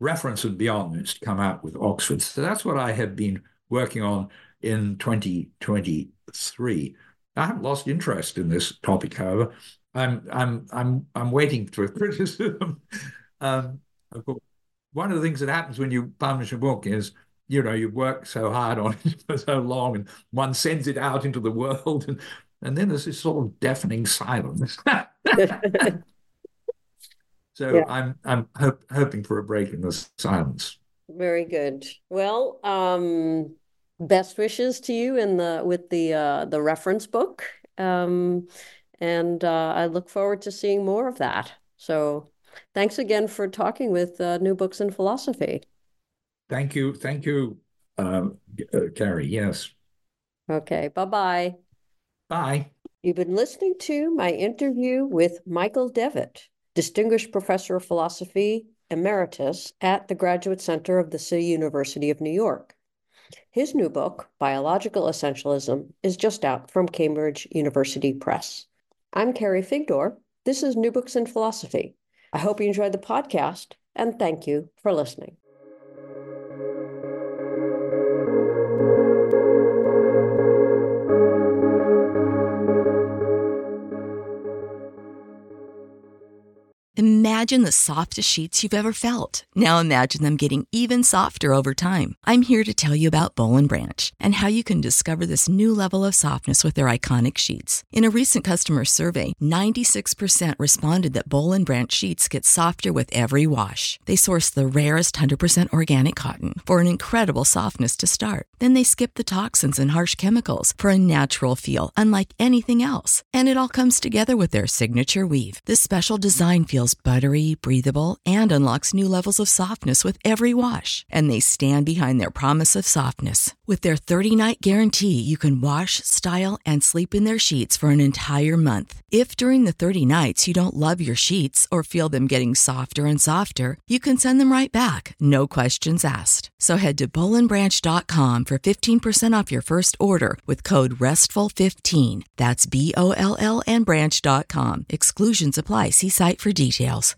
Reference and Beyond. It's to come out with Oxford. So that's what I have been working on in twenty twenty-three. I haven't lost interest in this topic, however. I'm I'm I'm I'm waiting for criticism. um, of course, one of the things that happens when you publish a book is you know, you've worked so hard on it for so long, and one sends it out into the world, and, and then there's this sort of deafening silence. So yeah. I'm I'm ho- hoping for a break in the silence. Very good. Well, um, best wishes to you in the with the uh, the reference book, um, and uh, I look forward to seeing more of that. So, thanks again for talking with uh, New Books in Philosophy. Thank you. Thank you, um, uh, Carrie. Yes. Okay. Bye-bye. Bye. You've been listening to my interview with Michael Devitt, Distinguished Professor of Philosophy Emeritus at the Graduate Center of the City University of New York. His new book, Biological Essentialism, is just out from Cambridge University Press. I'm Carrie Figdor. This is New Books in Philosophy. I hope you enjoyed the podcast, and thank you for listening. Imagine the softest sheets you've ever felt. Now imagine them getting even softer over time. I'm here to tell you about Boll and Branch and how you can discover this new level of softness with their iconic sheets. In a recent customer survey, ninety-six percent responded that Boll and Branch sheets get softer with every wash. They source the rarest one hundred percent organic cotton for an incredible softness to start. Then they skip the toxins and harsh chemicals for a natural feel unlike anything else. And it all comes together with their signature weave. This special design feels buttery, breathable, and unlocks new levels of softness with every wash. And they stand behind their promise of softness. With their thirty-night guarantee, you can wash, style, and sleep in their sheets for an entire month. If during the thirty nights you don't love your sheets or feel them getting softer and softer, you can send them right back, no questions asked. So head to boll and branch dot com for fifteen percent off your first order with code restful fifteen. That's B O L L and branch dot com. Exclusions apply. See site for details.